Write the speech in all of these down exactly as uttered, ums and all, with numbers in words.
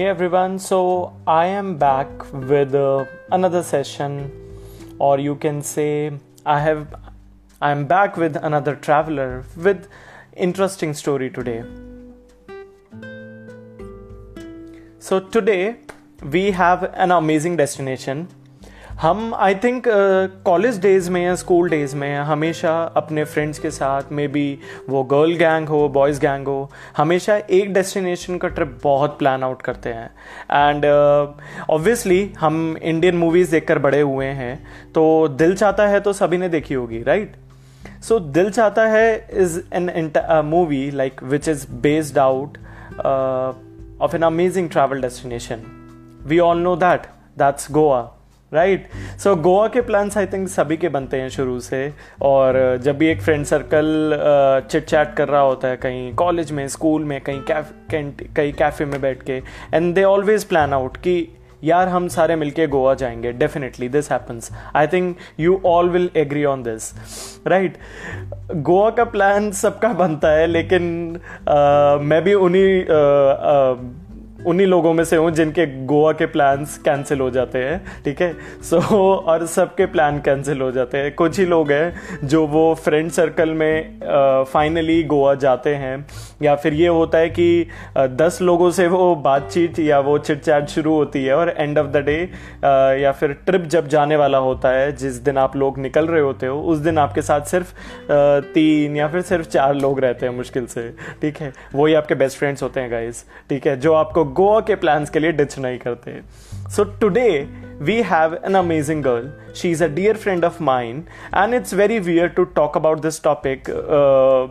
Hey everyone, so I am back with uh, another session, or you can say I have I am back with another traveler with interesting story today. So today we have an amazing destination. हम I think college uh, days में या school days में हमेशा अपने friends के साथ, maybe वो girl gang हो बॉयज़ गैंग हो, हमेशा एक डेस्टिनेशन का ट्रिप बहुत प्लान आउट करते हैं. एंड ऑब्वियसली uh, हम इंडियन मूवीज़ देखकर बड़े हुए हैं, तो दिल चाहता है तो सभी ने देखी होगी, right? So Dil Chahta Hai is an movie like which is based out of an amazing travel destination. We all know that that's Goa, right? So Goa के प्लान्स आई थिंक सभी के बनते हैं शुरू से, और जब भी एक फ्रेंड सर्कल चिट चैट कर रहा होता है कहीं कॉलेज में, स्कूल में, कहीं कैफ कहीं कैफ़े में बैठ के, and they always plan out कि यार हम सारे मिलके गोवा जाएंगे. Definitely this happens, I think you all will agree on this, right? Goa का प्लान सबका बनता है, लेकिन uh, मैं भी उन्हीं uh, uh, उन्हीं लोगों में से हूँ जिनके गोवा के प्लान्स कैंसिल हो जाते हैं, ठीक है? सो so, और सबके प्लान कैंसिल हो जाते हैं. कुछ ही लोग हैं जो वो फ्रेंड सर्कल में फाइनली uh, गोवा जाते हैं, या फिर ये होता है कि uh, दस लोगों से वो बातचीत या वो चिट चैट शुरू होती है, और एंड ऑफ द डे या फिर ट्रिप जब जाने वाला होता है, जिस दिन आप लोग निकल रहे होते हो उस दिन आपके साथ सिर्फ uh, तीन या फिर सिर्फ चार लोग रहते हैं मुश्किल से, ठीक है? वही आपके बेस्ट फ्रेंड्स होते हैं गाइस, ठीक है, जो आपको गोवा के प्लान्स के लिए डिच नहीं करते. So today we have an amazing girl, she is a dear friend of mine, and it's very weird to talk about this topic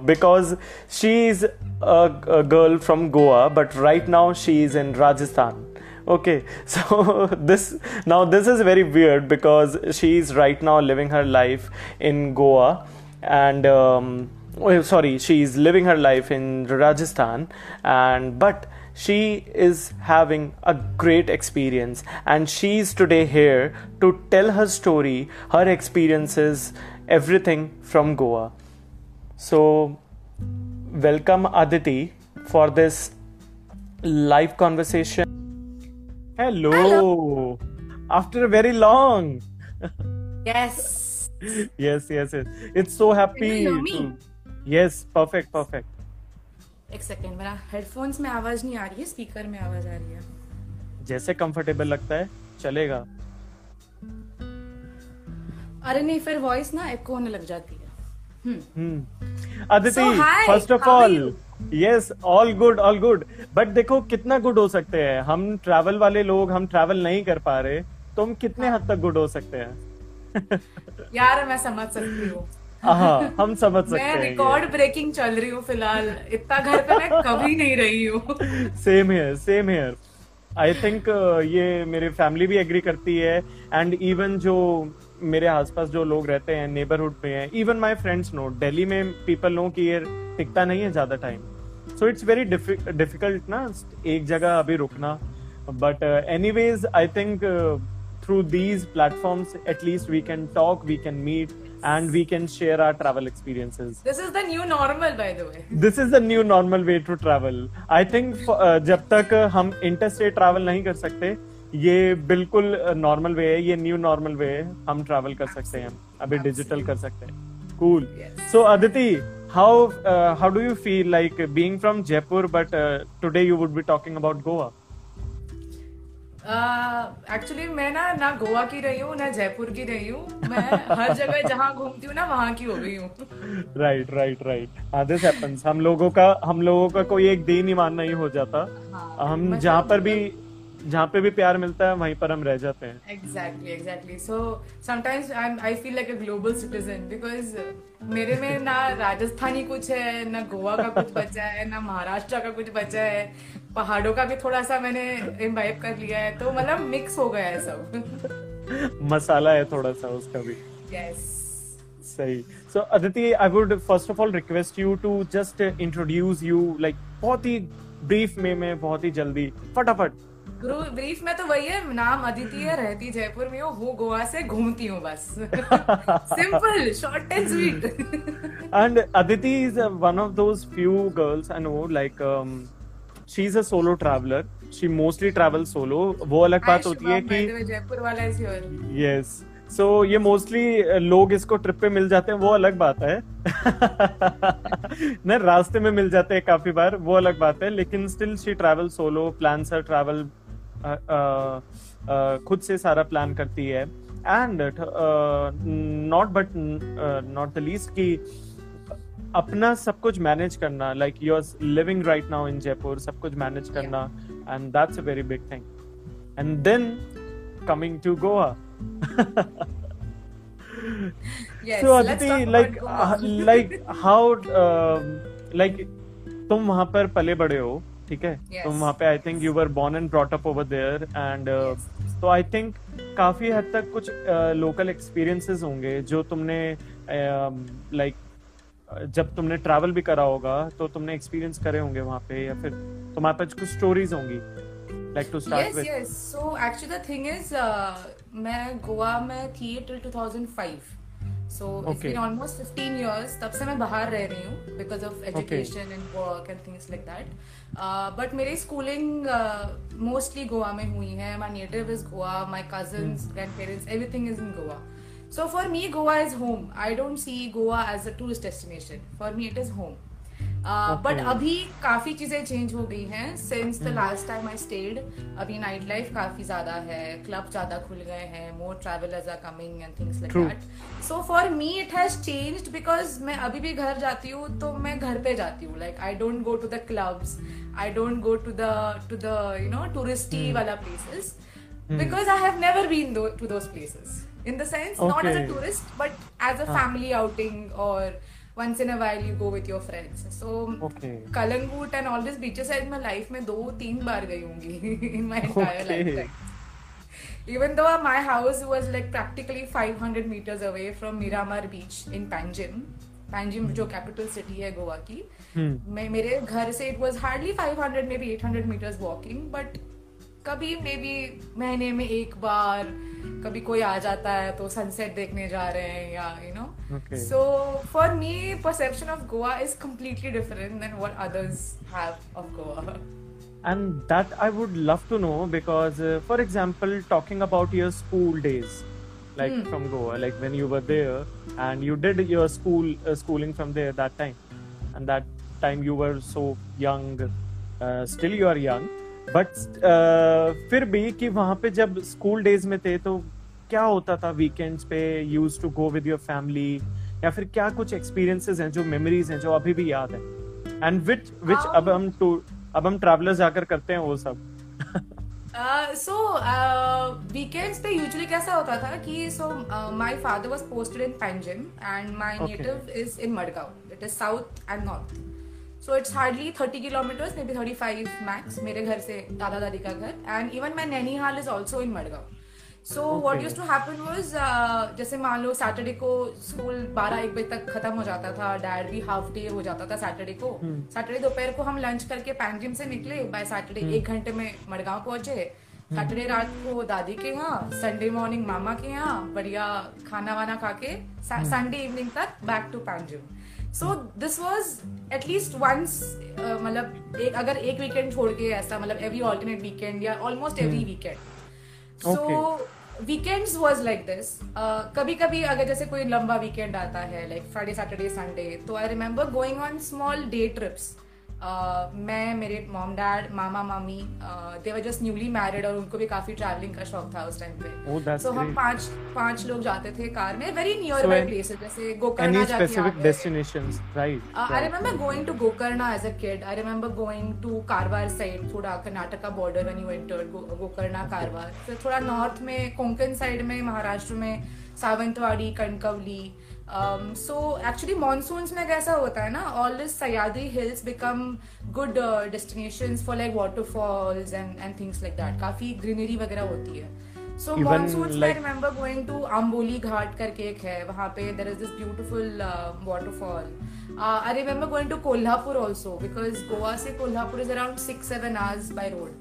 because she is a girl from Goa, but right now she is in Rajasthan. Okay, so this now this is very weird because she is right now living her life in Goa, and um, oh, sorry, she is living her life in Rajasthan, and but she is having a great experience, and she is today here to tell her story, her experiences, everything from Goa. So welcome Aditi for this live conversation. Hello. Hello. After a very long. Yes. yes, yes, yes. It's so happy. Can you hear me? Yes, perfect, perfect. एक second, मेरा headphones में आवाज नहीं आ रही है, speaker में आवाज आ रही है. जैसे कंफर्टेबल लगता है चलेगा. अरे नहीं, फिर वॉइस ना एको होने लग जाती है. Hmm. Aditi, first of all yes, all good all good, but देखो कितना गुड हो सकते हैं हम ट्रैवल वाले लोग. हम ट्रैवल नहीं कर पा रहे, तुम कितने हाँ. हद तक गुड हो सकते हैं. यार मैं समझ सकती हूँ. हाँ, हम समझ सकते हैं. मैं रिकॉर्ड ब्रेकिंग चल रही हूँ फिलहाल, इतना घर पे मैं कभी नहीं रही हूँ. Same here same here. I think ये मेरे फैमिली भी एग्री करती है, एंड इवन जो मेरे आसपास जो लोग रहते हैं नेबरहुड में हैं, even my friends know, Delhi में पीपल नो कि ये टिकता नहीं है ज्यादा time, so it's very difficult ना एक जगह अभी रुकना. But anyways I think through these platforms at least we can talk, we can meet, and we can share our travel experiences. This is the new normal, by the way. This is the new normal way to travel. I think uh, जब तक हम interstate travel नहीं कर सकते, ये बिल्कुल normal way है, ये new normal way है. हम travel कर सकते हैं, अभी digital कर सकते हैं. Cool. Yes. So Aditi, how uh, how do you feel like being from Jaipur, but uh, today you would be talking about Goa? Actually uh, मैं ना ना गोवा की रही हूँ ना जयपुर की रही हूँ, मैं हर जगह जहाँ घूमती हूँ ना वहाँ की हो गई हूँ. Right right right. This happens. हम लोगों का हम लोगों का कोई एक दिन ही मान नहीं हो जाता. हाँ, हम जहाँ पर भी जहाँ पे भी प्यार मिलता है वहीं पर हम रह जाते हैं. Exactly exactly. So sometimes I I feel like a global citizen because मेरे में ना राजस्थानी कुछ है, ना गोवा का कुछ बचा है, ना महाराष्ट्र का कुछ बचा है, पहाड़ों का भी थोड़ा सा मैंने इम्बाइब कर लिया है, तो मतलब मिक्स हो गया है सब. मसाला है थोड़ा सा उसका भी. यस, सही. So Aditi, I would first of all request you to just introduce you, like बहुत ही ब्रीफ में मैं बहुत ही जल्दी फटाफट. ब्रीफ में तो वही है, नाम अदिति है, रहती जयपुर में हूँ, वो गोवा से घूमती हूँ बस. Simple, short and sweet. And Aditi is one of those few girls I know, like she is a solo traveller. She mostly travel solo, वो अलग बात होती है कि जयपुर वाला इज हियर। यस, सो ये मोस्टली लोग इसको ट्रिप पे मिल जाते हैं, वो अलग बात है ना, रास्ते में मिल जाते हैं काफी बार, वो अलग बात है, लेकिन still she travel solo, plans her travel, खुद से सारा प्लान करती है। And not but not the least कि अपना सब कुछ मैनेज करना, like you are living right now in Jaipur, सब कुछ मैनेज करना, and that's a very big thing. And then coming to Goa, yes, so Aditi, like uh, like how uh, like तुम वहाँ पर पले बड़े हो, ठीक है, yes. तुम वहाँ पे I think you were born and brought up over there, and तो आई थिंक काफी हद तक कुछ लोकल एक्सपीरियंसेस होंगे जो तुमने लाइक जब तुमने ट्रैवल भी करा होगा तो तुमने एक्सपीरियंस करे होंगे वहाँ पे, या फिर तुम्हारे पास कुछ स्टोरीज होंगी like to start yes, with? Yes, yes. So actually the thing is, मैं गोवा में थी till two thousand five. So it's been almost fifteen years. तब से मैं बाहर रह रही हूँ because of education and work and things like that. But मेरी schooling mostly गोवा में हुई है. My native is Goa. My cousins, grandparents, everything is in Goa. So for me, Goa is home. I don't see Goa as a tourist destination. For me, it is home. But अभी काफी चीजें change हो गई हैं since the last time I stayed. अभी night life काफी ज्यादा है, क्लब ज्यादा खुल गए हैं, more travellers are coming and things like that. So for me it has changed because मैं अभी भी घर जाती हूँ तो मैं घर पे जाती हूँ, like I don't go to the clubs, I don't go to the to the you know touristy वाला places, because I have never been to those places in the sense not as a tourist but as a family outing और once in a while you go with your friends. So okay. Calangute and all these beaches I my life mein do teen baar gayi hongi in my entire okay. lifetime, even though my house was like practically five hundred meters away from Miramar beach in Panjim Panjim hmm. jo capital city hai Goa ki, hmm. me, mere ghar se it was hardly five hundred maybe eight hundred meters walking, but कभी may be महीने में एक बार कभी कोई आ जाता है तो sunset देखने जा रहे हैं या you know. So for me perception of Goa is completely different than what others have of Goa, and that I would love to know because for example talking about your school days like from Goa, like when you were there and you did your school schooling from there that time, and that time you were so young, still you are young, but uh, फिर भी कि वहाँ पे जब school days में थे तो क्या होता था वीकेंड्स पे, use to go with your family, या फिर क्या कुछ एक्सपीरियंसेस हैं जो मेमोरीज हैं जो अभी भी याद है, एंड विच विच अब हम अब हम ट्रैवलर्स जाकर करते हैं वो सब। सो वीकेंड्स पे यूजुअली कैसा होता था कि so my father was posted in Panjim and my native is in Madgaon, it is south and north, so it's hardly thirty kilometers maybe thirty-five max mere ghar se dada dadi ka ghar, and even my nanihal is also in Margao. So okay. what used to happen was uh, jaise maan lo saturday ko school twelve one baje tak khatam ho jata tha, dad bhi half day ho jata tha saturday ko, hmm. saturday dopahar ko hum lunch karke Panjim se nikle, by saturday hmm. एक घंटे में मडगांव पहुंचे, Saturday रात को दादी के यहाँ, Sunday morning मामा के यहाँ, बढ़िया खाना वाना खा के संडे इवनिंग तक back to Panjim. So this was at least once, मतलब एक अगर एक वीकेंड छोड़ के ऐसा, मतलब एवरी ऑल्टरनेट वीकेंड या almost every weekend. So weekends was like this. कभी कभी अगर जैसे कोई लंबा वीकेंड आता है लाइक फ्राइडे सैटरडे संडे, तो I remember going on small day trips. Uh, मैं मेरे मॉम डैड मामा मामी they were just newly married और उनको भी काफी ट्रैवलिंग का शौक था उस टाइम पे, सो हम पांच पांच लोग जाते थे कार में, वेरी नियर बाय प्लेसेस जैसे गोकर्णा जाते हैं, specific destinations, right. I remember going to Gokarna as a kid, I remember going to Karwar side, थोड़ा Karnataka border when you entered Gokarna Karwar, फिर थोड़ा नॉर्थ में कोंकण साइड में महाराष्ट्र में Sawantwadi Kankavli. Um, so actually monsoons में कैसा होता है ना, all these Sayadri hills become good uh, destinations for like waterfalls and and things like that, काफी ग्रीनरी वगैरह होती है। So Even monsoons like... I remember going to Amboli घाट करके एक है, वहाँ पे there is this beautiful uh, waterfall. Uh, I remember going to Kolhapur also because Goa से Kolhapur is around six seven hours by road.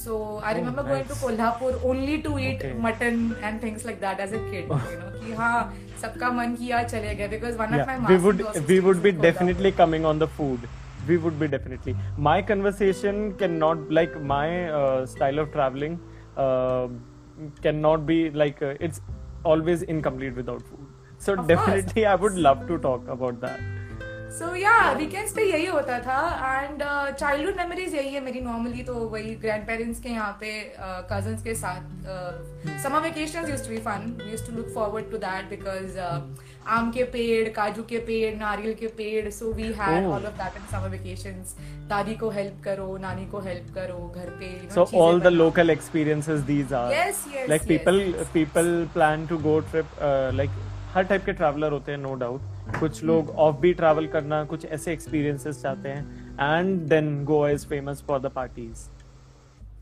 So I remember oh, nice. going to Kolhapur only to eat okay. mutton and things like that as a kid. Oh. You know, कि हाँ सबका मन किया चले गए because one yeah. of my masters. We would we would be definitely coming on the food. we would be definitely. My conversation cannot, like my uh, style of traveling uh, cannot be like, uh, it's always incomplete without food. So of definitely course. I would love to talk about that. So yeah, weekends पे यही होता था and uh, childhood memories यही है मेरी normally तो वही grandparents के यहाँ पे uh, cousins के साथ uh, summer vacations used to be fun. We used to look forward to that because uh, आम के पेड़, काजू के पेड़, नारियल के पेड़, so we had oh. all of that in summer vacations. दादी को help करो, नानी को help करो, घर पे. You know, so all the local experiences these are. Yes, yes. Like yes, people, yes, people yes. plan to go trip uh, like. हर type के ट्रैवलर होते हैं नो डाउट. कुछ लोग ऑफ बीट ट्रैवल करना, कुछ ऐसे एक्सपीरियंसेस चाहते हैं. And then Goa is famous for the parties.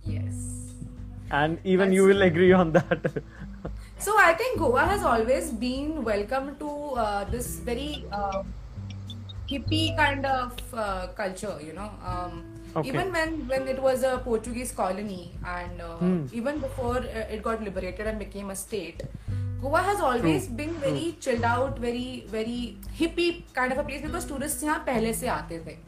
Yes and even you will agree on that. So I think Goa has always been welcome to this very hippie kind of culture, you know. Okay. Even when, when it was a Portuguese colony and uh, hmm. even before uh, it got liberated and became a state, Goa has always hmm. been very hmm. chilled out, very very hippie kind of a place because tourists यहाँ पहले से आते थे.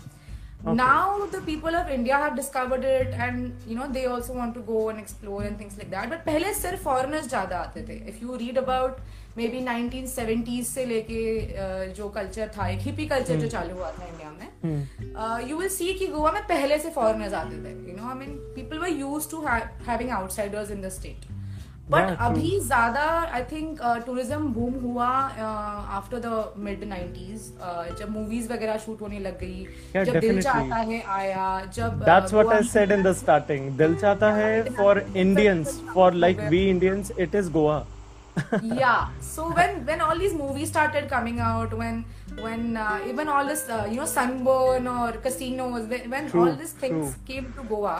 Okay. Now the people of India have discovered it and you know they also want to go and explore and things like that. But पहले सिर्फ foreigners ज़्यादा आते थे. If you read about maybe nineteen seventies से लेके uh, जो culture था, एक हिपी कल्चर hmm. जो चालू हुआ था इंडिया में, यू विल सी कि गोवा में पहले से फॉरेनर्स आते थे. You know I mean people were used to having outsiders in the state. But अभी ज्यादा आई थिंक टूरिज्म बूम हुआ आफ्टर द मिड नाइंटीज़, जब मूवीज वगैरह शूट होने लग गई. yeah, जब दिल चाहता है आया, जब that's what I said in the starting. Dil Chahta Hai for Indians, for like we Indians it is Goa. Yeah, so when when all these movies started coming out, when when uh, even all this uh, you know Sunburn or casinos, when, when true, all these things true. came to Goa,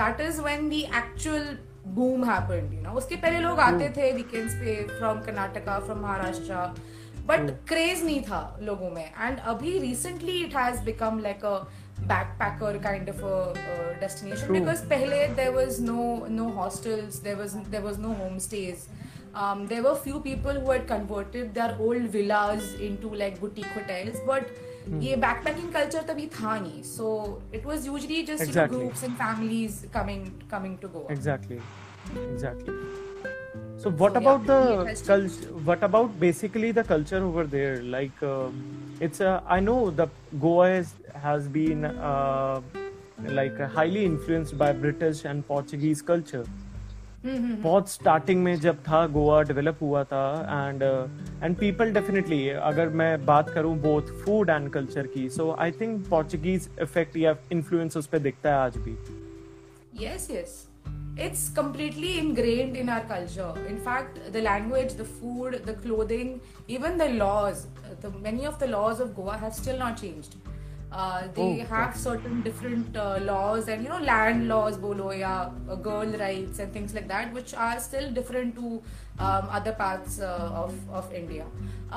that is when the actual boom happened, you know. उसके पहले लोग आते थे weekends पे from Karnataka, from Maharashtra, but true. craze नहीं था लोगों में. And अभी recently it has become like a backpacker kind of a uh, destination. True. Because पहले there was no no hostels, there was there was no homestays. Um, there were few people who had converted their old villas into like boutique hotels, but hmm. ये backpacking culture तभी था नहीं, so it was usually just exactly. you know, groups and families coming coming to Goa. Exactly, exactly. So what so, about yeah, the culture? What about basically the culture over there? Like uh, it's a, I know the Goa is, has been uh, like highly influenced by British and Portuguese culture. बहुत starting में जब था Goa develop हुआ था. And and people definitely, अगर मैं बात करूँ बोथ फूड एंड कल्चर की, so I think Portuguese effect या इन्फ्लुएंस उस पे दिखता है आज भी. Yes yes, it's completely ingrained in our culture. In fact the language, the food, the clothing, even the laws, many of the laws of Goa have still not changed. Uh, they oh, have certain different uh, laws and you know land laws bolo ya uh, girl rights and things like that, which are still different to um, other parts uh, of of India.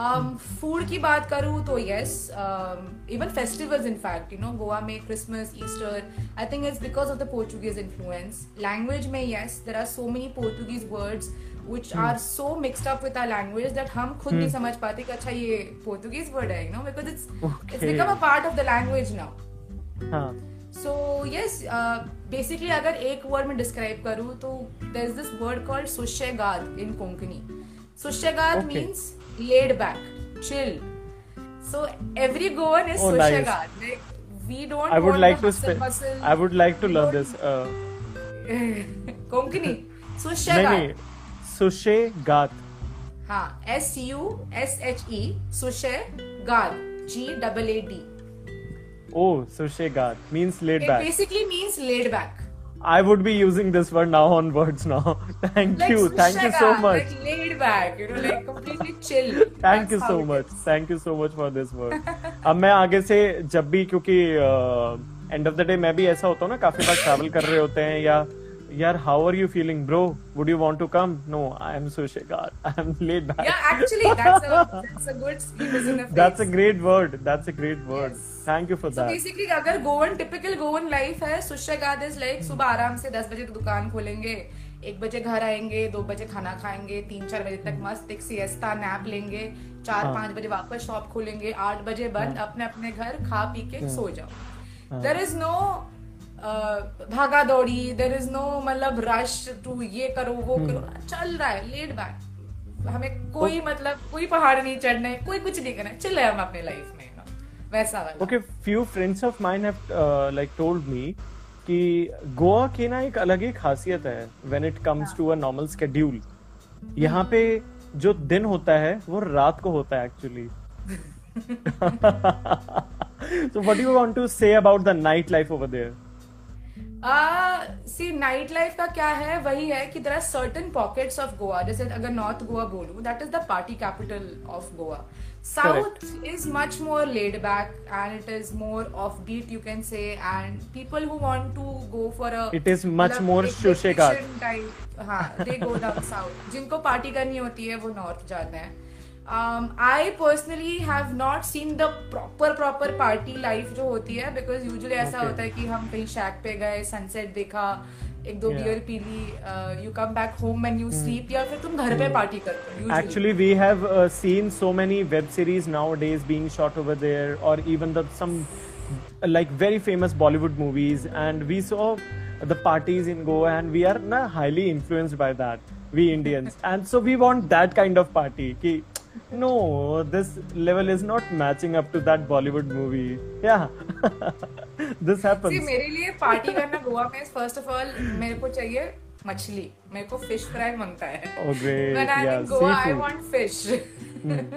Um, food ki baat karu to yes, um, even festivals. In fact, you know Goa mein Christmas, Easter, I think it's because of the Portuguese influence. Language mein yes, there are so many Portuguese words which hmm. are so mixed up with our language that हम खुद hmm. नहीं समझ पाते कि अच्छा ये Portuguese word है, you know, because it's okay. it's become a part of the language now. हाँ. So yes, uh, basically अगर एक word में describe करूँ तो there's this word called Sushegad in Konkani. Sushegad okay. means laid back, chill. So every Goan is oh, Sushegad. Nice. Like, we don't. I would like to. Hustle, hustle. I would like to we love don't... this. Uh... Konkani Sushegad. Sushegad. हाँ, S U S H E Sushegad, G double A D. Oh, Sushegad means laid back. It basically means laid back. I would be using this word now onwards. Now, thank like you, Sushegad, thank you so much. Like laid back, you know, like completely chill. Thank That's you so much, thank you so much for this word. अब मैं आगे से जब भी, क्योंकि end of the day मैं भी ऐसा होता हूँ ना, काफी बार ट्रैवल कर रहे होते हैं या यार, how are you feeling, bro? Would you want to come? No, I am Sushegad. I am laid back. Yeah, actually, that's a that's a good in the face. That's a great word. That's a great word. Yes. Thank you for so that. So basically, अगर Goan typical Goan life है, Sushegad is like सुबह आराम से दस बजे दुकान खोलेंगे, एक बजे घर आएंगे, दो बजे खाना खाएंगे, तीन चार बजे तक मस्त एक सिएस्टा नैप लेंगे, चार पाँच बजे वापस शॉप खोलेंगे, आठ बजे बंद, अपने अपने घर खा पी के सो जाओ. देयर इज नो भागा दौड़ी, देयर इज नो मतलब रश टू ये करो वो करो, चल रहा है लेट बैक, हमें कोई मतलब कोई पहाड़ नहीं चढ़ना है, कोई कुछ नहीं करना है, चिल है हम अपने लाइफ में ना, वैसा वाला। Okay, few friends of mine have like told me कि गोवा की ना एक अलग ही खासियत है when it comes to a normal schedule. यहाँ पे जो दिन होता है वो रात को होता है actually. So what do you want to say about the night life over there? Uh, see, night life का क्या है, वही है कि there are certain pockets of Goa, जैसे अगर North Goa बोलूं, that is the party capital of Goa. South Correct. is much more laid back and it is more offbeat, you can say, and people who want to go for a it is much more Sushegad type, हाँ, they go down south. जिनको party करनी होती है वो north जाते हैं. Um, I personally have not seen the proper proper party life जो होती है, because usually ऐसा okay. होता है कि हम कहीं shack पे गए, sunset देखा, एक दो beer पी ली, uh, you come back home and you sleep, या फिर तुम घर पे party करते हो। Actually, we have uh, seen so many web series nowadays being shot over there, or even the some like very famous Bollywood movies, and we saw the parties in Goa, and we are na highly influenced by that, we Indians, and so we want that kind of party कि no, this level is not matching up to that Bollywood movie. Yeah, this happens. See, मेरे लिए party करना गोवा में first of all मेरे को चाहिए मछली, मेरे को fish fry मंगता है. Oh great, when I'm yeah, in Goa, seafood. I want fish. hmm.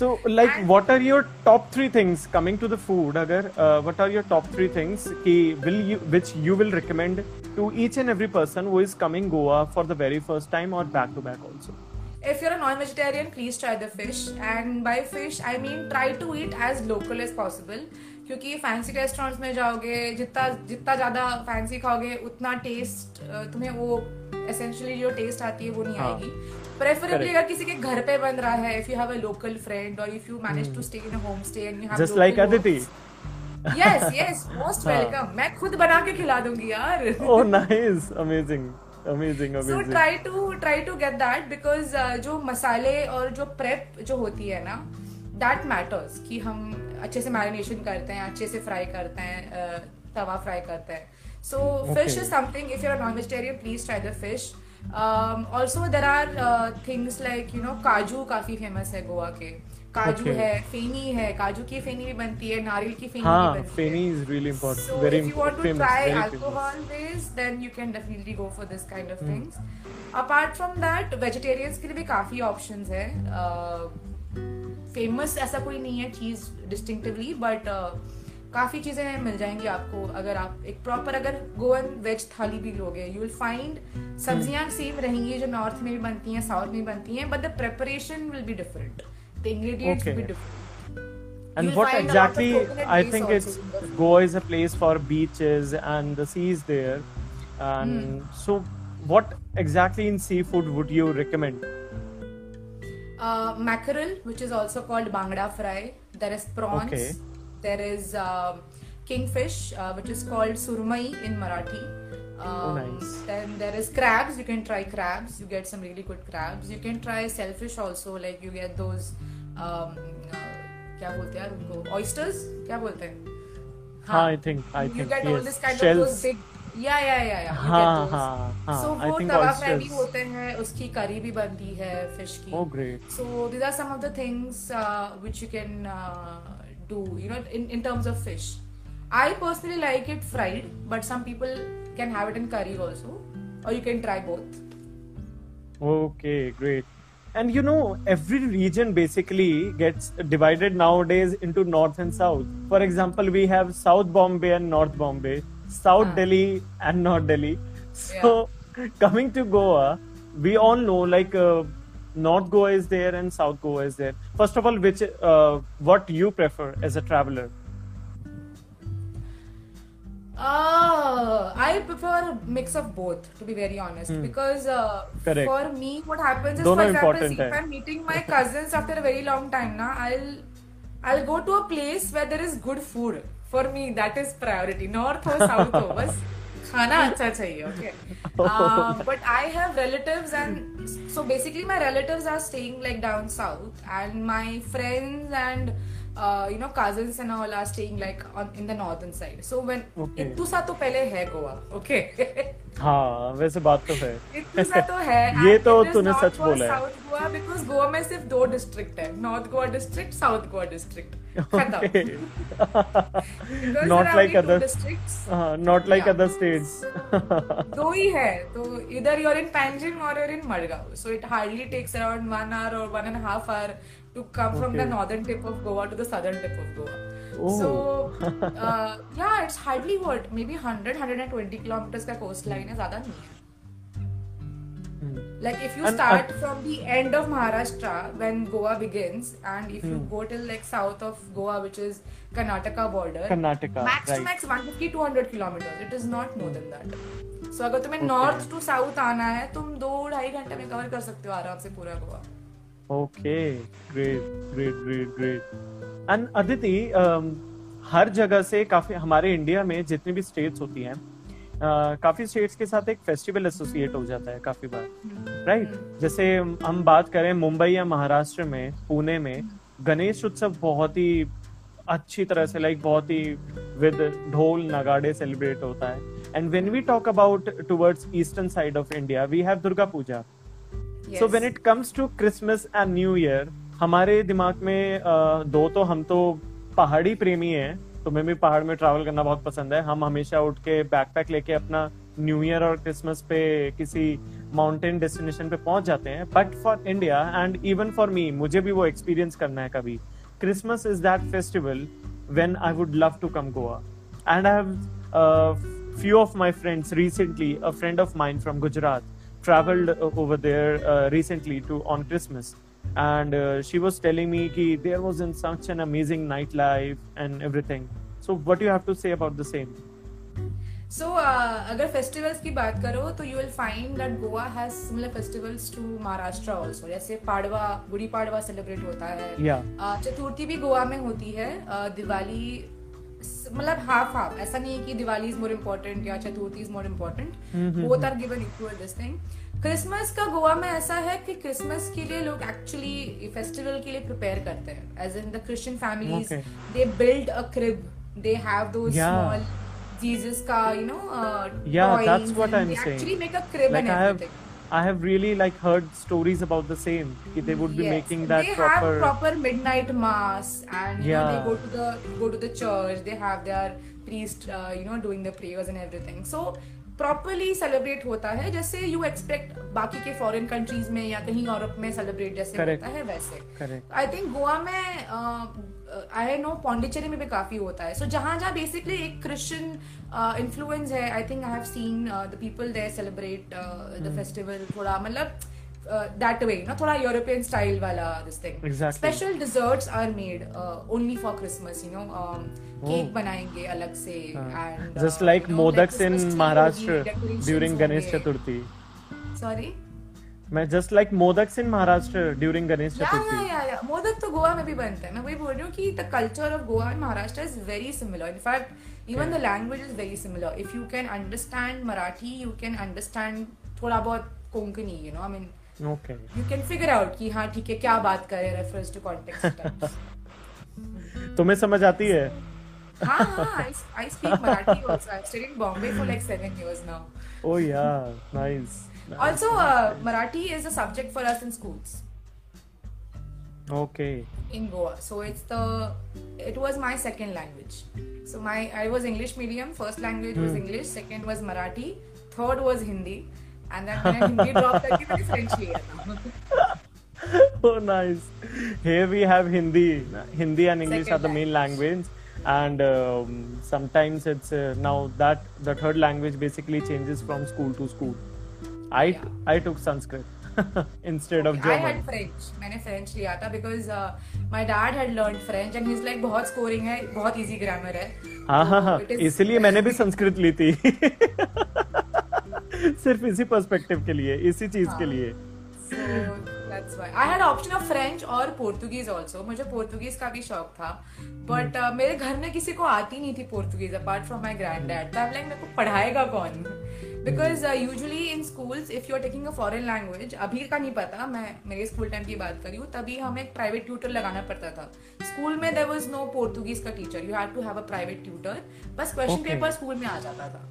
So, like, and what are your top three things? Coming to the food, अगर uh, what are your top three things कि will you, which you will recommend to each and every person who is coming Goa for the very first time or back to back also? If you're a non-vegetarian, please try the fish. And by fish, I mean try to eat as local as possible. क्योंकि fancy restaurants में जाओगे, जितना जितना ज़्यादा fancy खाओगे उतना test तुम्हें वो एसेंशियली जो टेस्ट आती है वो नहीं आएगी. प्रेफरेबली अगर किसी के घर पे बन रहा है, if you have a local friend or if you manage to stay in a homestay and you have just like Aditi. Yes, yes, most welcome. मैं खुद बना के खिला दूंगी यार. Oh nice, amazing. Amazing, amazing. So try to try to get that because uh, जो मसाले और जो prep जो होती है ना, that matters कि हम अच्छे से marination करते हैं, अच्छे से fry करते हैं, uh, तवा fry करते हैं. So okay. fish is something. If you're a non-vegetarian, please try the fish. Um, also there are uh, things like you know काजू काफी famous है गोवा के. काजू okay. है, फेनी है, काजू की फेनी भी बनती है, नारियल की फेनी हाँ, भी बनती फेनी है. is really important. So very if you want to try alcohol-based, then you can definitely go for this kind of hmm. things. Apart from that, vegetarians के लिए भी काफी options है. Uh, famous ऐसा कोई नहीं है चीज distinctively, but uh, काफी चीजें मिल जाएंगी आपको अगर आप एक प्रॉपर अगर गोवन वेज थाली भी लोगे. यू विल फाइंड सब्जियां सेम रहेंगी जो नॉर्थ में भी बनती हैं, साउथ में भी बनती हैं, but the preparation will be different. The ingredients okay. will be different. And You'll what exactly? I think it's Goa is a place for beaches and the sea is there. And mm. so, what exactly in seafood would you recommend? Uh, mackerel, which is also called bangda fry. There is prawns. Okay. There is uh, kingfish, uh, which is called surmai in Marathi. Um, oh, nice. Then there is crabs. You can try crabs. You get some really good crabs. You can try shellfish also. Like you get those. Um, uh, क्या बोलते हैं उनको? Oysters? क्या बोलते हैं? हाँ, I think. I think. You get yes. all this kind Shells. of those big. Yeah, yeah, yeah, yeah. You हाँ, get those. हाँ, हाँ. So I वो तवा फ्राई भी होते हैं. उसकी करी भी बनती है fish की. Oh great. So these are some of the things uh, which you can uh, do. You know, in in terms of fish. I personally like it fried, but some people can have it in curry also, or you can try both. Okay, great. And you know, every region basically gets divided nowadays into north and south. For example, we have South Bombay and North Bombay, South uh-huh. Delhi and North Delhi. So yeah. coming to Goa, we all know like uh, North Goa is there and South Goa is there. First of all, which uh, what you prefer as a traveler? Uh, I prefer a mix of both, to be very honest, mm. because uh, for me what happens is, Dono for example, if I'm meeting my cousins after a very long time, na, I'll I'll go to a place where there is good food. For me, that is priority. North or South or bas खाना अच्छा चाहिए, okay. Uh, but I have relatives and so basically my relatives are staying like down south and my friends and uh, you know, cousins and all are staying like on in the northern side. So when okay. इतु सा तो पहले है Goa, okay? हाँ, वैसे बात तो है. इतु सा तो है. ये तो तूने सच बोला है. South Goa, because Goa में सिर्फ दो district है, North Goa district, South Goa district. Okay. Not like other districts. हाँ, not like other states. दो ही है. तो इधर you're in Panjim or you're in Margao, so it hardly takes around one hour or one and a half hour to come okay. from the northern tip of Goa to the southern tip of Goa. Oh. So, uh, yeah, it's hardly what, maybe one hundred to one hundred twenty kilometers ka coastline hai, zyada nahi hai. Like if you and, start uh, from the end of Maharashtra when Goa begins, and if hmm. you go till like south of Goa, which is Karnataka border, Karnataka, max right. to max one hundred fifty to two hundred kilometers. It is not more than that. So, अगर तुम्हें north to south आना है, तुम दो ढाई घंटे में cover कर सकते हो आराम से पूरा Goa. Okay, great, great, great, great. And Aditi, um, हर जगह से काफी हमारे इंडिया में जितनी भी स्टेट्स होती हैं, uh, काफी स्टेट्स के साथ एक फेस्टिवल एसोसिएट हो जाता है काफी बार, राइट? right? जैसे हम बात करें मुंबई या महाराष्ट्र में, पुणे में गणेश उत्सव बहुत ही अच्छी तरह से लाइक बहुत ही विद ढोल नगाड़े सेलिब्रेट होता है. And when we talk about towards eastern side of India, we have Durga Puja. Yes. So when it comes to Christmas and New Year, हमारे दिमाग में uh, दो तो हम तो पहाड़ी प्रेमी हैं, तुम्हें भी पहाड़ में ट्रैवल करना बहुत पसंद है. हम हमेशा उठ के बैकपैक लेके अपना न्यू ईयर और क्रिसमस पे किसी माउंटेन डेस्टिनेशन पे पहुंच जाते हैं. But for India and even for me, मुझे भी वो एक्सपीरियंस करना है कभी. Christmas is that festival when I would love to come Goa. And I have few of my friends recently, a friend of mine from Gujarat traveled over there uh, recently to on Christmas, and uh, she was telling me ki there was in such an amazing nightlife and everything. So what do you have to say about the same? So uh, agar festivals ki baat karo to you will find that Goa has similar festivals to Maharashtra also. Jaise Padwa, Gudi Padwa celebrate hota hai. Yeah. uh, Chaturthi bhi Goa mein hoti hai. uh, Diwali मतलब half half, ऐसा नहीं है कि Diwali is more important या Chaturthi is more important. Both are given equal this thing. Christmas का गोवा में ऐसा है कि क्रिसमस के लिए लोग एक्चुअली फेस्टिवल के लिए प्रिपेयर करते हैं. As in the Christian families, they build a crib, they have those small Jesus का, you know, toys. They actually make a crib and everything. I have really like heard stories about the same. They would be yes. making that they proper. They have proper midnight mass, and yeah. you know, they go to the go to the church. They have their priest, uh, you know, doing the prayers and everything. So properly celebrate होता है, जैसे you expect बाकी के foreign countries में या कहीं Europe में celebrate जैसे होता है वैसे. Correct. I think गोवा में uh, I know पॉन्डिचेरी में भी काफी होता है. So जहाँ जहाँ basically एक Christian influence है, I think I have seen uh, the people there celebrate uh, the hmm. festival थोड़ा मतलब uh, that way, ना थोड़ा European style वाला this thing. Exactly. Special desserts are made uh, only for Christmas, you know. Um, cake बनाएंगे अलग से, and just like modaks in Maharashtra during Ganesh Chaturthi. Sorry. मैं just like modaks in Maharashtra during Ganesh Chaturthi. Yeah, yeah, yeah. Modak तो गोवा में भी बनते हैं. मैं वही बोल रही हूँ कि the culture of Goa and Maharashtra is very similar. In fact, even the language is very similar. If you can understand Marathi, you can understand थोड़ा बहुत Konkani, you know. I mean, okay. You can figure out कि हाँ ठीक है क्या बात कर रहे हैं, reference to context. तुम्हें समझ आती है? हाँ हाँ, I speak Marathi also. I've stayed in Bombay for like seven years now. Oh yeah, nice. nice. Also, uh, Marathi is a subject for us in schools. Okay. In Goa, so it's the it was my second language. So my I was English medium. First language hmm. was English. Second was Marathi. Third was Hindi. And then when I Hindi dropped, I became French liya. Oh nice. Here we have Hindi. Hindi and English second are the language. main language. And um, sometimes it's uh, now that the third language basically changes from school to school. I yeah. I took Sanskrit instead okay, of German. I had French. मैंने French लिया था because uh, my dad had learned French and he's like बहुत scoring है, बहुत easy grammar है. हाँ हाँ हाँ. इसलिए मैंने भी संस्कृत ली थी. सिर्फ इसी perspective के लिए, इसी चीज के लिए. So that's why I had option of French और Portuguese also. मुझे Portuguese का भी शौक था, but uh, मेरे घर में किसी को आती नहीं थी Portuguese apart from my granddad. तो अब लाइक मेरे को पढ़ाएगा कौन? Because usually in schools if you are taking a foreign language, अभी का नहीं पता, मैं मेरे स्कूल टाइम की बात कर रही हूँ, तभी हमें एक प्राइवेट ट्यूटर लगाना पड़ता था स्कूल में. देयर वाज नो पोर्तुगीज का teacher, you had to have a private tutor. बस क्वेश्चन पेपर स्कूल में आ जाता था,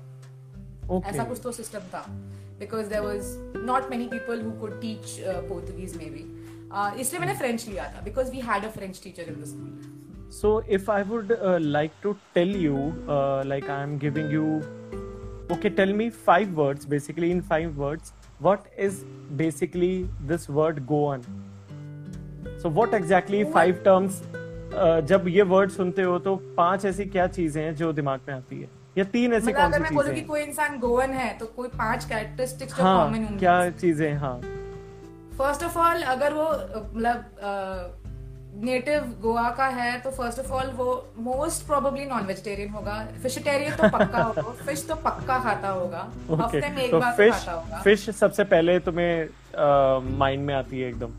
ऐसा कुछ तो सिस्टम था, because there was not many people who could teach Portuguese maybe. इसलिए मैंने फ्रेंच लिया था because we had a French teacher in the school. So if I would uh, like to tell you, uh, like I am giving you, okay, tell me five words, basically in five words, what is basically this word Goan? So what exactly Goan. Five terms, uh, जब ये word सुनते हो तो पांच ऐसी क्या चीजें हैं जो दिमाग में आती है, या तीन ऐसी कौन सी चीजें हैं? मतलब अगर मैं बोलूं कि कोई इंसान गोवन है तो कोई पांच characteristics जो common होंगी, क्या चीजें हैं? हाँ, first of all अगर वो मतलब नेटिव गोवा का है तो फर्स्ट ऑफ ऑल वो मोस्ट प्रोबेबली नॉन वेजिटेरियन होगा. फिशटेरियन तो पक्का होगा, फिश तो पक्का खाता होगा, हफ्ते में एक बार खाता होगा. फिश सबसे पहले तुम्हें माइंड में आती है एकदम?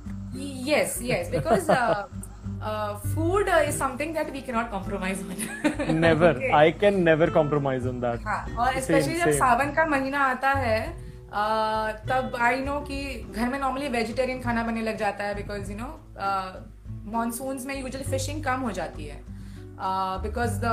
Yes yes, because food is something that we can not compromise on. Never, I can never compromise on that. और स्पेशली जब सावन का महीना आता है तब आई नो कि घर में नॉर्मली वेजिटेरियन खाना बनने लग जाता है, बिकॉज यू नो monsoons में usually fishing कम हो जाती है because the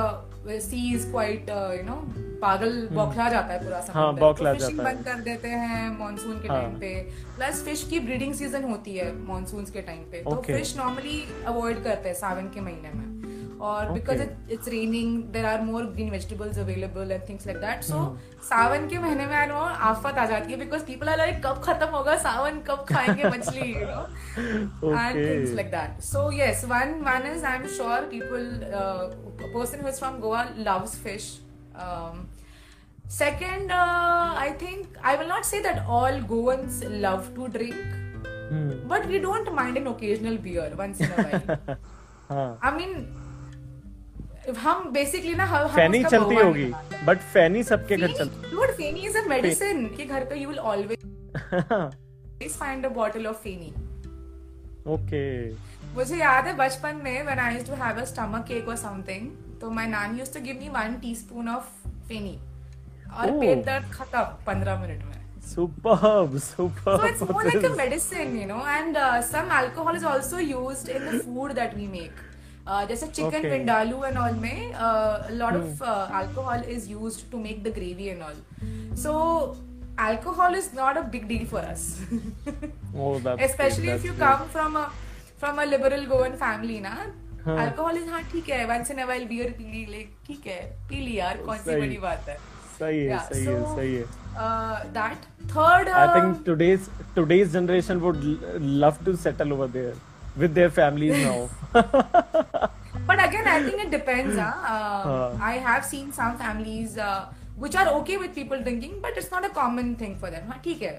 sea is quite you know पागल बौखला जाता है पूरा समुद्र. फिशिंग बंद कर देते हैं monsoon के टाइम पे, प्लस फिश की ब्रीडिंग सीजन होती है monsoons के टाइम पे, तो फिश नॉर्मली अवॉइड करते हैं सावन के महीने में. और because it's raining there are more green vegetables available and things like that. So Sawan के महीने में आई नो आफत आ जाती है बिकॉज पीपल आर लाइक कब खत्म होगा सावन, कब खाएंगे मछली, you know, and things like that. So yes, one one is I am sure people, person who is from Goa loves fish. Second, I think I will not say that all गोवंस love to drink, but we don't mind an occasional beer once in a while. I mean हम basically ना फैनी चलती होगी, but feni सबके घर चलती. Dude, feni is a medicine कि घर पे you will always find a bottle of feni. Okay, मुझे याद है बचपन में when I used to have a stomach ache और समथिंग, तो my nani used to give me one teaspoon of feni और पेट दर्द खत्म पंद्रह मिनट में. Superb, superb. So it's more like a medicine, you know, and uh, some alcohol is also used in the food that we make. Uh, जैसे chicken vindaloo and all में lot of alcohol is used to make the gravy and all. So alcohol is not a big deal for us, specially if you come from from a liberal Goan family ना. Alcohol is, हाँ ठीक है, once in a while beer पी ली, ठीक है P ली यार, कौन सी बड़ी बात है. सही है, सही है, सही है. That third, I think today's today's generation would love to settle over there with their families now. But again I think it depends. uh, uh, I have seen some families uh, which are okay with people drinking, but it's not a common thing for them. Theek hai,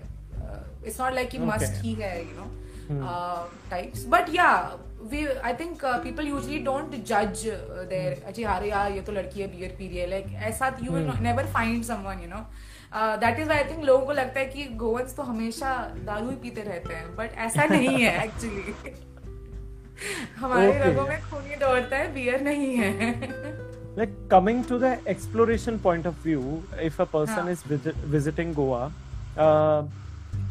uh, it's not like you must, he hai, you know, hmm. uh, types. But yeah, we I think uh, people usually don't judge uh, their achi yaar ye to ladki hai beer pee rahi hai, like aisa you hmm. will not, never find someone, you know. Uh, that is why I think लोगों को लगता है कि गोवंस तो हमेशा दारू ही पीते रहते हैं, but ऐसा नहीं है actually. हमारे लोगों में खूनी दौड़ता है, बियर नहीं है. Like coming to the exploration point of view, if a person is visiting Goa,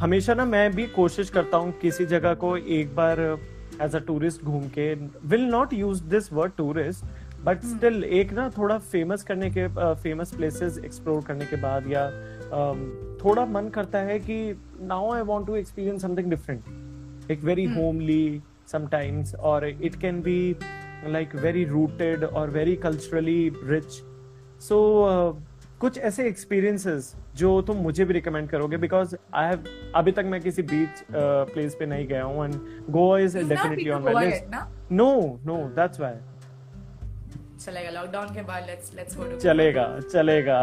हमेशा ना मैं भी कोशिश करता हूँ किसी जगह को एक बार as a tourist घूम के, will not use this word tourist, but still एक ना थोड़ा famous करने के, famous places explore करने के बाद या थोड़ा मन करता है कि now I want to experience something different, एक very homely sometimes, or it can be like very rooted or very culturally rich. So uh, कुछ ऐसे experiences जो तुम मुझे भी recommend करोगे, because I have अभी तक मैं किसी beach uh, place पे नहीं गया हूँ, and Goa is He's definitely on my list. Yet, no, no, that's why. चलेगा लॉकडाउन के बाद, let's let's go to. चलेगा, चलेगा,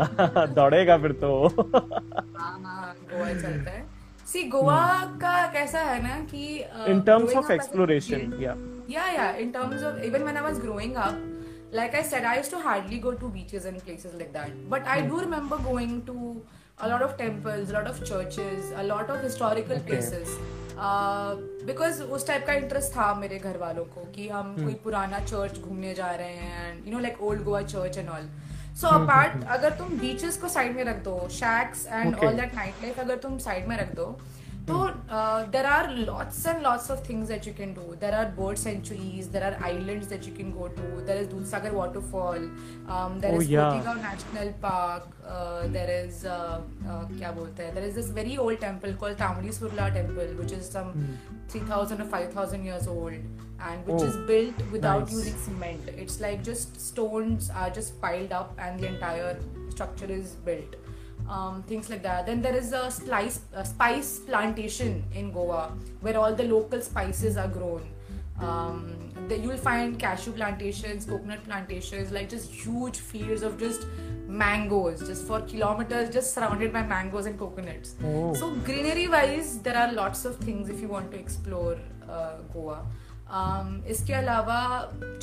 दौड़ेगा फिर तो. हाँ हाँ, गोवा चलता है. See, गोवा का कैसा है ना कि in terms of exploration, yeah, yeah, yeah, in terms of even when I was growing up, like I said, I used to hardly go to beaches and places like that. But I do remember going to a lot of temples, a lot of churches, a lot of historical places. Because उस type का interest था मेरे घर वालों को कि हम कोई पुराना चर्च घूमने जा रहे हैं, you know, like old Goa church and all. So apart अगर तुम बीचेस को साइड में रख दो, shacks and all that night life अगर तुम साइड में रख दो, तो there are lots and lots of things that you can do. There are bird sanctuaries, there are islands that you can go to, there is Dudhsagar waterfall, there is बोटिगांव national park, there is क्या बोलते हैं, there is this very old temple called Tamolisurla temple which is some three thousand or five thousand years old and which oh, is built without nice. using cement. It's like just stones are just piled up and the entire structure is built. Um, things like that. Then there is a spice, a spice plantation in Goa where all the local spices are grown. Um, you'll find cashew plantations, coconut plantations, like just huge fields of just mangoes, just for kilometers, just surrounded by mangoes and coconuts. Oh. So greenery wise, there are lots of things if you want to explore uh, Goa. Um, इसके अलावा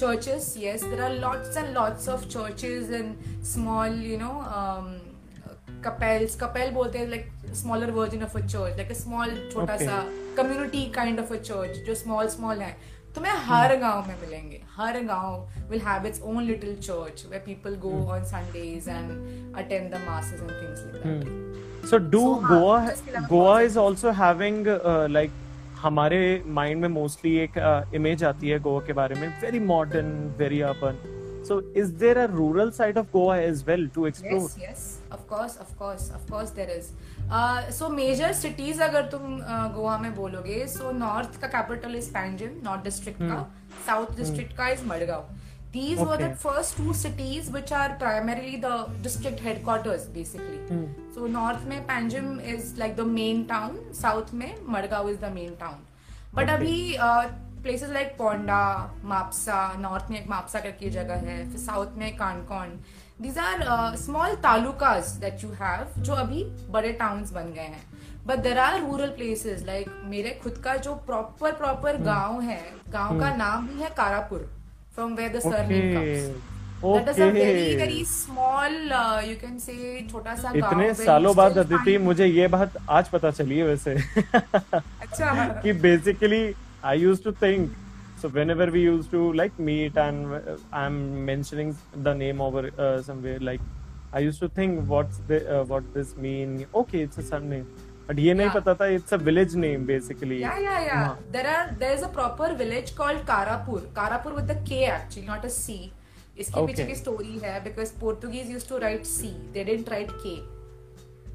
churches, yes, there are lots and lots of churches and small, you know, um, kapels. Kapel बोलते हैं like smaller version of a church, like a small छोटा okay. सा community kind of a church, जो small small है. तुम्हें हर गांव में मिलेंगे. हर गांव will have its own little church where people go hmm. on Sundays and attend the masses and things like that. Hmm. So do so, Goa ha- Goa is also having uh, like हमारे mind में mostly एक image uh, आती है गोवा के बारे में, very modern, very urban. So is there a rural side of Goa as well to explore? Yes, yes, of course, of course, of course there is. Uh, so major cities अगर तुम uh, Goa में बोलोगे, so north का capital is Panjim, north district hmm. का, south district hmm. का is Margao. These okay. were the first two cities which are primarily the district headquarters basically. Hmm. So north में Panjim is like the main town, south में Margao is the main town. But okay. अभी uh, places like Ponda, Mapsa, north में एक Mapsa करके जगह है, फिर south में Kankon. These are uh, small talukas that you have जो अभी बड़े towns बन गए हैं. But there are rural places like मेरे खुद का जो proper proper गांव है, गांव का नाम भी है Karapur, from where the surname comes. Okay. That is a very very small uh, you can say छोटा सा गांव. इतने सालों बाद अदिति मुझे ये बात आज पता चली है वैसे. अच्छा. कि basically I used to think, so whenever we used to like meet and uh, I'm mentioning the name over uh, somewhere, like I used to think what's the, uh, what this mean? Okay, it's a surname, but ये नहीं पता था it's a village name basically. Yeah, yeah, yeah. Nah. There are there is a proper village called Karapur. Karapur with a K actually, not a C. इसके okay. पीछे की story है because Portuguese used to write C, they didn't write K.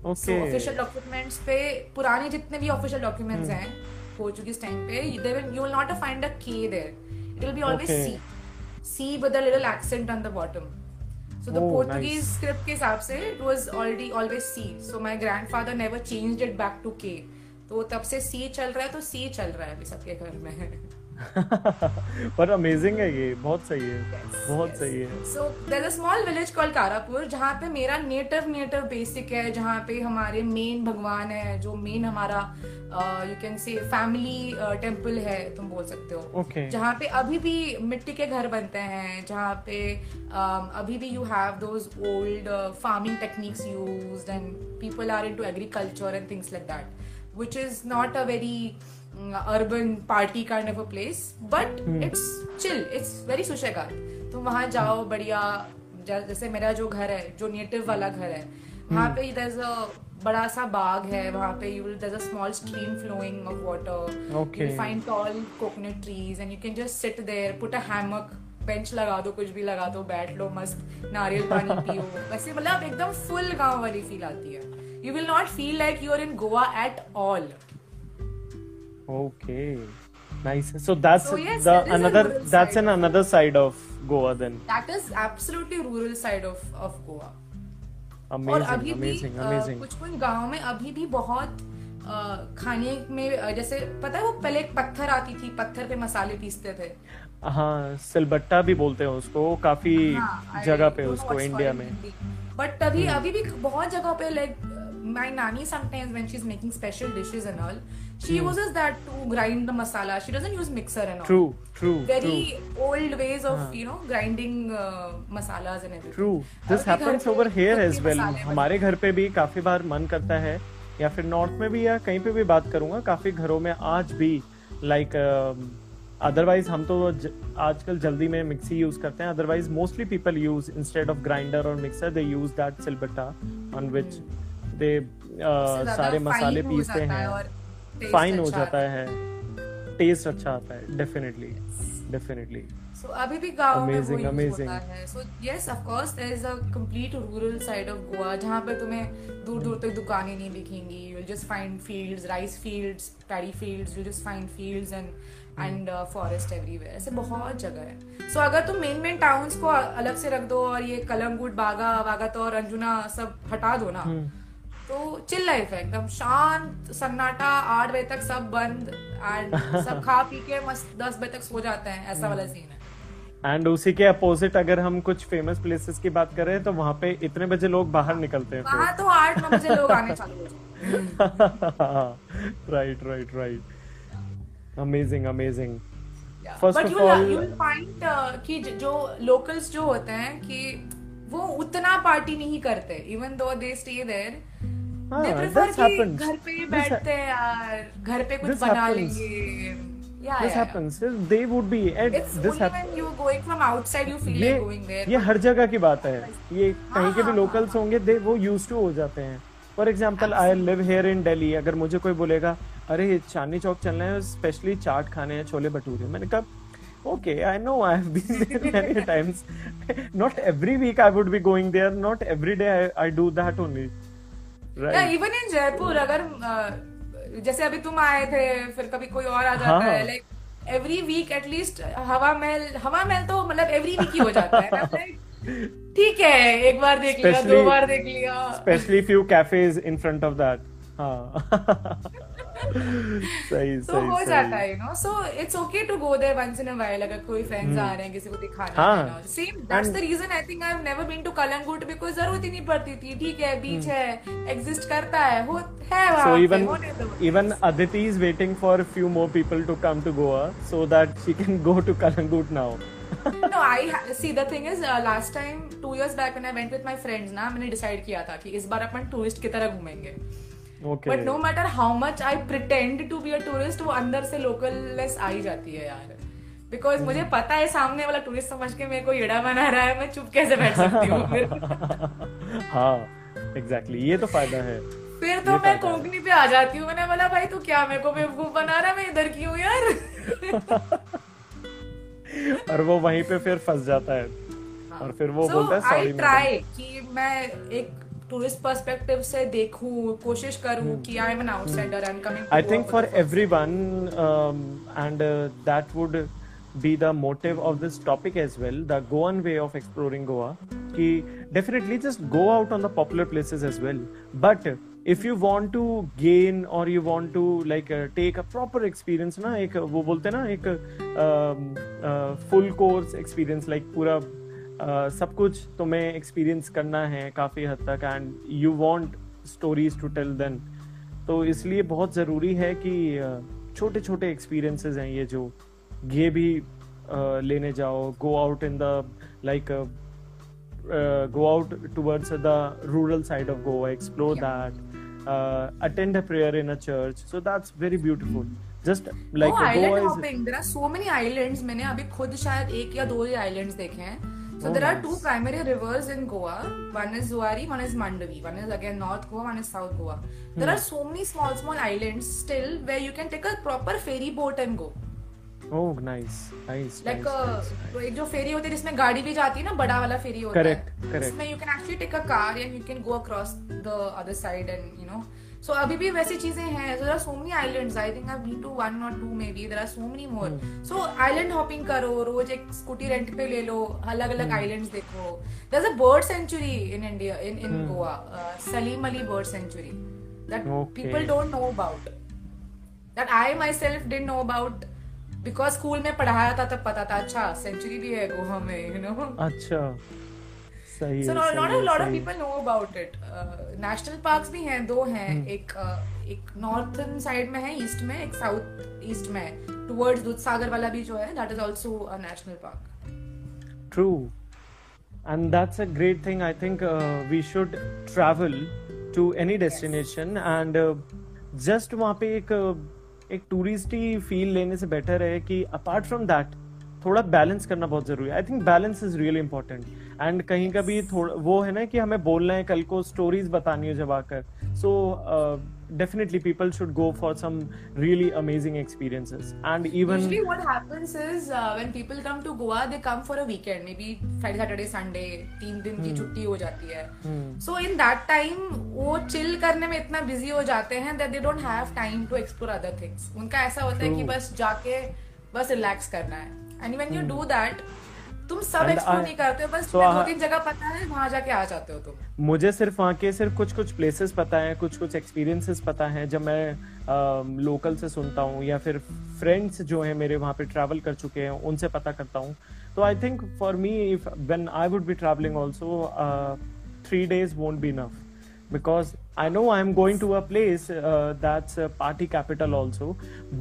Okay. So official documents पे पुराने जितने भी official documents हैं hmm. Portuguese time pe they will you will not find a K there, it will be always okay. C C with a little accent on the bottom, so the oh, Portuguese nice. script ke hisab se it was already always C, so my grandfather never changed it back to K, to tab se C chal raha hai to C chal raha hai sabke ghar mein. पर amazing है ये, बहुत सही है, yes, बहुत yes. सही है. So there's a small village called Karapur जहाँ पे मेरा native native basic है, जहाँ पे हमारे main भगवान है, जो main हमारा uh, you can say family uh, temple है तुम बोल सकते हो. okay. जहाँ पे अभी भी मिट्टी के घर बनते हैं, जहाँ पे um, अभी भी you have those old uh, farming techniques used and people are into agriculture and things like that, which is not a very urban party kind of a place, but hmm. it's chill, it's very Sushegad. तुम वहाँ जाओ बढ़िया, जैसे मेरा जो घर है, जो नेटिव वाला घर है, वहाँ hmm. पे there's a बड़ा सा बाग है, वहाँ पे you will there's a small stream flowing of water. Okay. You find tall coconut trees and you can just sit there, put a hammock, bench लगा दो, कुछ भी लगा दो, बैठ लो मस्त, नारियल पानी पियो, वैसे मतलब एकदम फुल गाँव वाली फील आती है. You will not feel like you are in Goa at all. Okay, nice. So that's so yes, the that another that's an another side of Goa then. That is absolutely rural side of of Goa. Amazing, और अभी amazing, भी amazing. कुछ कुछ गाँव में अभी भी बहुत खाने में, जैसे पता है वो पहले एक पत्थर आती थी, पत्थर पे मसाले पीसते थे. हाँ, सिलबट्टा भी बोलते हैं उसको, काफी हाँ, जगह पे उसको इंडिया में. बट तभी अभी भी बहुत जगह पे like my nani sometimes when she's making special dishes and all she mm. uses that to grind the masala, she doesn't use mixer and all. True, true, very true. Old ways of ah. you know grinding uh, masalas and everything. True, this Aur happens over here as well. हमारे घर पे भी काफी बार मन करता है, या फिर नॉर्थ में भी, या कहीं पे भी बात करूंगा, काफी घरों में आज भी लाइक अदरवाइज हम तो ज, आजकल जल्दी में मिक्सी यूज करते हैं. Otherwise mostly people use instead of grinder और mixer they use that सिलबट्टा on which they सारे मसाले पीसते हैं. फाइन हो जाता है, टेस्ट अच्छा आता है. डेफिनेटली डेफिनेटली So, अभी भी गाँव में वो यूज होता है. So, yes, of course, there is a complete rural side of Goa, जहाँ पर तुम्हें दूर दूर तक दुकानें नहीं दिखेंगी. You'll just find fields, rice fields, paddy fields. You'll just find fields and and uh, forest everywhere. ऐसे बहुत जगह है. So, अगर तुम मेन मेन टाउन्स को अलग से रख दो और ये कलंगुट, बागा, वागातौर, अंजुना सब हटा दो ना, तो चिल लाइफ है एकदम. शांत सन्नाटा, आठ बजे तक सब बंद एंड सब खा पी के मस्त दस बजे तक सो जाते हैं. ऐसा वाला सीन है. एंड उसी के अपोजिट अगर हम कुछ फेमस प्लेसेस की बात करें तो वहाँ पे इतने बजे लोग बाहर निकलते हैं. वहाँ तो आठ नौ बजे लोग आने चालू हो जाते. Right right right. Amazing amazing. First of all you will find कि जो लोकल्स जो होते हैं कि वो उतना पार्टी नहीं करते. Even though they stay there, they prefer कि घर पे ही बैठते हैं यार, घर पे कुछ बना लेंगे. Yeah, this yeah, happens. Yeah. They would be at it's this only hap- when you going from outside you feel like going there. ये हर जगह की बात है. ये कहीं के भी locals होंगे, they वो used to हो जाते हैं. For example, I live here in Delhi. अगर मुझे कोई बोलेगा अरे चांदनी चौक चलना है, स्पेशली चाट खाने हैं, छोले भटूरे, मैंने कहा okay, I know, I have been there many times. Not every week I would be going there. Not every day I, I do that only. Right. Yeah, even in Jaipur, अगर uh, जैसे अभी तुम आए थे, फिर कभी कोई और आ जाता है. लाइक एवरी वीक एटलीस्ट हवा महल, हवा महल तो मतलब एवरी वीक ही हो जाता है. ठीक है, एक बार देख लिया, दो बार देख लिया. Specially few cafes in front of that. सही सही हो जाता है, you know. So it's okay to go there once in a while अगर कोई फ्रेंड्स आ रहे हैं, किसी को दिखाना है. Same that's the reason I think I have never been to Calangute because जरूरत ही नहीं पड़ती थी. ठीक है, बीच है, एग्जिस्ट करता है, हो है वहां. So even even Aditi is waiting for few more people to come to Goa so that she can go to Calangute now. No, I see the thing is uh, last time two years back when I went with my friends ना, मैंने decide किया था कि इस बार अपन tourist की तरह घूमेंगे. Okay. But no matter how much I pretend to be a tourist, वो अंदर से localness आ ही जाती है यार. Because mm-hmm. मुझे पता है सामने वाला टूरिस्ट समझ के मेरे को येड़ा बना रहा है, मैं चुप कैसे बैठ सकती हूँ फिर. हाँ, exactly, ये तो फायदा है. फिर तो मैं कोंकणी पे आ जाती हूँ. मैंने बोला भाई तू क्या मेरे को बेवकूफ बना रहा है, मैं इधर की हूँ यार. और वो वहीं पे फिर फंस जाता है. हाँ. और फिर वो so बोलता है सॉरी. I try कि मैं एक tourist perspective से देखूं, कोशिश करूं कि I am an outsider and coming to I think for everyone um, and uh, that would be the motive of this topic as well, the Goan way of exploring Goa, कि definitely just go out on the popular places as well, but if you want to gain or you want to like uh, take a proper experience ना, एक वो बोलते ना एक full course experience, like पूरा Uh, सब कुछ तुम्हें एक्सपीरियंस करना है काफ़ी हद तक and you want stories to tell then, तो इसलिए बहुत ज़रूरी है कि छोटे छोटे एक्सपीरियंसेस हैं ये जो ये भी uh, लेने जाओ. Go out in the like go out towards the rural side of Goa, explore that, attend a prayer in a church, so that's very beautiful. Just like oh, Goa is... hopping. There are so many islands. मैंने अभी खुद शायद एक या दो ही islands देखे हैं. So oh, there are two primary rivers in Goa. One is Zuari, one is Mandovi. One is again North Goa, one is South Goa. There hmm. are so many small, small islands still where you can take a proper ferry boat and go. Oh, nice, nice. Like nice, a, nice, nice. एक जो ferry होती है जिसमें गाड़ी भी जाती है ना, बड़ा वाला ferry होता है. Correct, correct. इसमें you can actually take a car and you can go across the other side and you know. So अभी भी वैसी चीजें हैं. So there are so many islands. I think I've been to one or two maybe. There are so many more. Hmm. So island hopping करो, रोज एक scooty rent पे ले लो, अलग अलग आइलैंड्स देखो. There's a bird sanctuary in India, in in hmm. Goa, uh, Salim Ali bird sanctuary that okay. people don't know about. That I myself didn't know about because school में पढ़ाया था तब पता था. अच्छा सेंचुरी भी है गोवा में, you know. अच्छा. सही, so not, not a lot of people know about it. National uh, parks भी हैं, दो हैं. hmm. एक uh, एक नॉर्थन साइड में है, ईस्ट में, एक साउथ ईस्ट में है, टुवर्ड्स दूधसागर वाला भी जो है, that is also a national park. True, and that's a great thing. I think we should travel to any destination and just वहाँ पे एक एक टूरिस्टी फील लेने से बेटर है कि अपार्ट फ्रॉम दैट थोड़ा बैलेंस करना बहुत जरूरी है. I think balance is really important. And कहीं का भी थोड़ा वो है ना कि हमें बोलना है, कल को स्टोरीज बतानी है जब आकर. सो definitely people should go for some really amazing experiences. And even usually what happens is uh, when people come to Goa, they come for a weekend, maybe Friday, Saturday, Sunday, तीन दिन की छुट्टी हो जाती है. So in that time वो chill करने में इतना busy हो जाते हैं that they don't have time to explore other things. उनका ऐसा होता है कि बस जाके बस relax करना है. And when you do that, तुम सब एक्सप्लोर नहीं करते हो, बस दो तीन जगह पता है वहां जाके आ जाते हो तुम. मुझे सिर्फ वहाँ के सिर्फ कुछ कुछ प्लेसेस पता है, कुछ कुछ एक्सपीरियंसेस पता है जब मैं लोकल से सुनता हूँ या फिर फ्रेंड्स जो है मेरे वहाँ पे ट्रैवल कर चुके हैं उनसे पता करता हूँ. तो I think for me if when I would be travelling also three days won't be enough because I know I'm going to a place uh, that's a party capital also,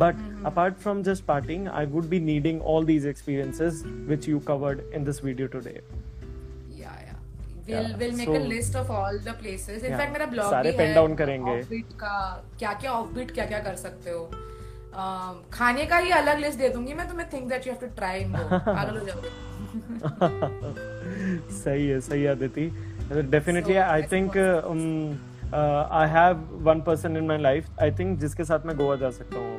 but mm-hmm. apart from just partying, I would be needing all these experiences which you covered in this video today. Yeah, yeah. We'll, yeah. we'll make so, a list of all the places. In yeah. fact, मेरा blog भी है. Offbeat का क्या क्या offbeat क्या क्या कर सकते हो. Um, खाने का ही अलग list दे दूँगी मैं तुम्हें. Think that you have to try more. पागल हो जाओगे. सही है, सही Aditi. Definitely, so, I think uh, um, uh, I have one person in my life. I think जिसके साथ मैं गोवा जा सकता हूँ,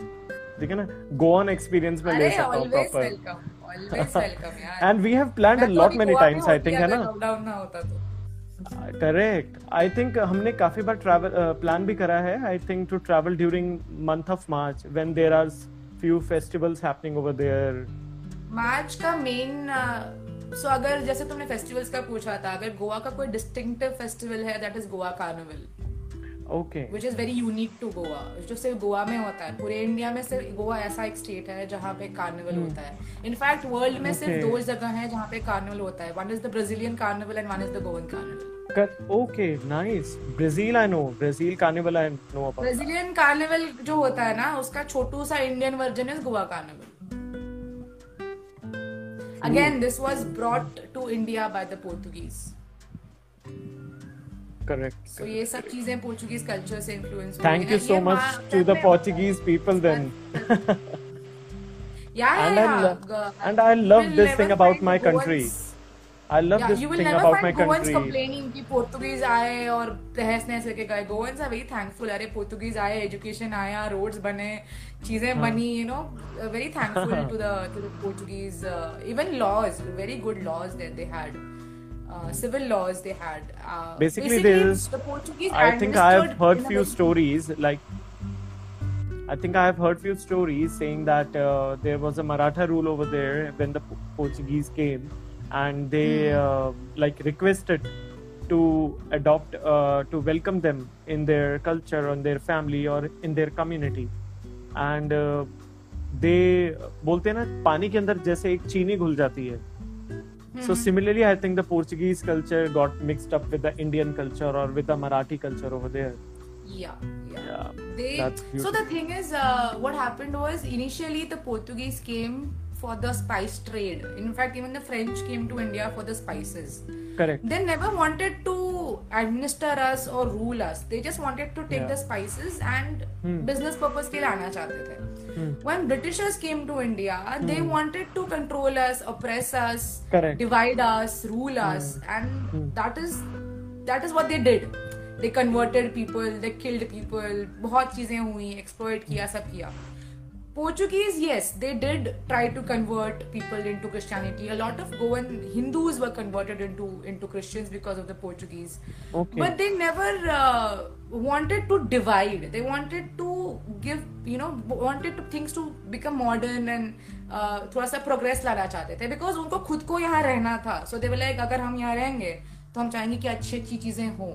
ठीक है ना? Go on experience में ले सकता हूँ proper. Always welcome, always welcome यार. And we have planned a lot many times. I think है ना? Lockdown ना होता तो. Correct. I think हमने काफी बार travel plan भी करा है. I think to travel during month of March when there are few festivals happening over there. March का main uh, So, अगर जैसे तुमने फेस्टिवल्स का पूछा था, अगर गोवा का कोई डिस्टिंक्टिव फेस्टिवल है that is Goa carnival, okay, which is very unique to Goa, जो सिर्फ गोवा में होता है. पूरे इंडिया में सिर्फ गोवा ऐसा एक स्टेट है जहाँ पे कार्निवल hmm. होता है. इनफैक्ट वर्ल्ड में okay. सिर्फ दो जगह है जहाँ पे कार्निवल होता है. One is the Brazilian carnival and one is the Goan carnival. Okay, nice. Brazil, I know. Brazil carnival, I know about. Brazilian carnival जो होता है ना, उसका छोटू सा इंडियन वर्जन है Goa carnival. Again, this was brought to India by the Portuguese. Correct. So, ये सब चीजें Portuguese culture से influence हुई हैं. Thank you so much to the Portuguese people then. Yeah, yeah, yeah. And I love this thing about my country. I love this thing about my country. You will never find Goans complaining कि Portuguese आए और तहस-नहस करके गए. Goans are very thankful. अरे Portuguese आए, education आया, roads बने, चीजें बनी, you know, very thankful to the to the Portuguese. Uh, even laws, very good laws that they had, uh, civil laws they had. Uh, basically, basically there's, the Portuguese. I think I have heard few stories like. I think I have heard few stories saying that uh, there was a Maratha rule over there when the Portuguese came. And they mm. uh, like requested to adopt, uh, to welcome them in their culture, on their family, or in their community. And uh, they बोलते हैं ना पानी के अंदर जैसे एक चीनी घुल जाती है. Mm-hmm. So similarly, I think the Portuguese culture got mixed up with the Indian culture or with the Marathi culture over there. Yeah, yeah. yeah they, so the thing is, uh, what happened was initially the Portuguese came. For the spice trade. In fact, even the French came to India for the spices. Correct. They never wanted to administer us or rule us. They just wanted to take yeah. the spices and hmm. business purpose के लाना चाहते थे. Hmm. When Britishers came to India, hmm. they wanted to control us, oppress us, Correct. divide us, rule hmm. us, and hmm. that is that is what they did. They converted people, they killed people. बहुत चीजें हुई, exploit किया, सब किया. Portuguese, yes, they did try to convert people into Christianity. A lot of Goan Hindus were converted into, into Christians because of the Portuguese. Okay. But they never uh, wanted to divide. They wanted to give, you know, wanted to, things to become modern and uh, थोड़ा सा progress लाना चाहते थे. Because उनको खुद को यहाँ रहना था. So they were like, अगर हम यहाँ रहेंगे तो हम चाहेंगे कि अच्छी अच्छी चीजें हों.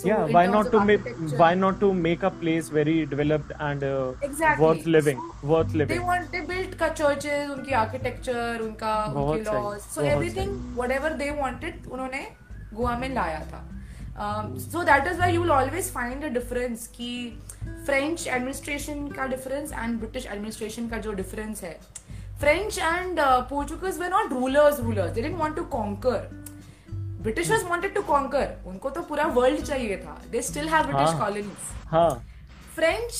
So yeah, why not to make why not to make a place very developed and uh, exactly. worth living, so worth living. They want they built ka churches, उनकी architecture, उनका उनके laws, so बहुत everything बहुत whatever they wanted उन्होंने गोवा में लाया था. Um, so that is why you will always find a difference कि French administration का difference and British administration का जो difference है. French and uh, Portuguese were not rulers, rulers. They didn't want to conquer. Britishers wanted to conquer. उनको तो पूरा world चाहिए था. They still have British colonies. हाँ. French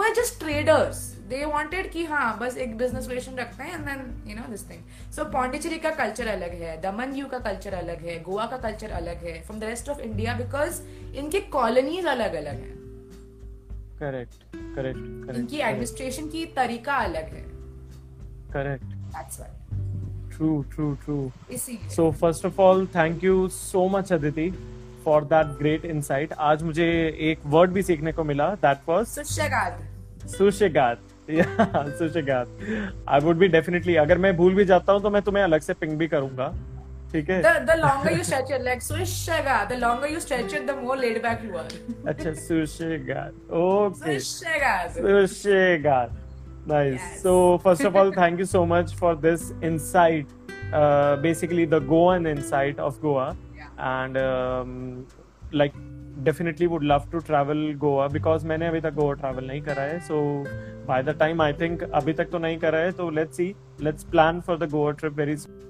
were just traders. They wanted कि हाँ बस एक business relation रखते हैं and then you know this thing. So Pondicherry का culture अलग है, दमन यू का culture अलग है, गोवा का culture अलग है from the rest of India because इनके colonies अलग अलग हैं. Correct, correct, correct. इनकी administration की तरीका अलग है. Correct. That's why. True, true, true. इसीलिए. So first of all, thank you so much Aditi for that great insight. आज मुझे एक word भी सीखने को मिला. That was सुशेगाद. सुशेगाद. Yeah, Sushegad. I would be definitely. अगर मैं भूल भी जाता हूँ तो मैं तुम्हें अलग से पिंग भी करूंगा. ठीक है. The the longer you stretch your legs, Sushegad. The longer you stretch it, the more laid back you are. अच्छा Sushegad. Okay. Sushegad. Sushegad. Nice. Yes. So first of all, thank you so much for this insight. Uh, basically, the Goan insight of Goa, yeah. And um, like. Definitely would love to travel Goa because मैंने अभी तक Goa travel नहीं करा है. So by the time I think अभी तक तो नहीं करा है. So let's see, let's plan for the Goa trip very soon.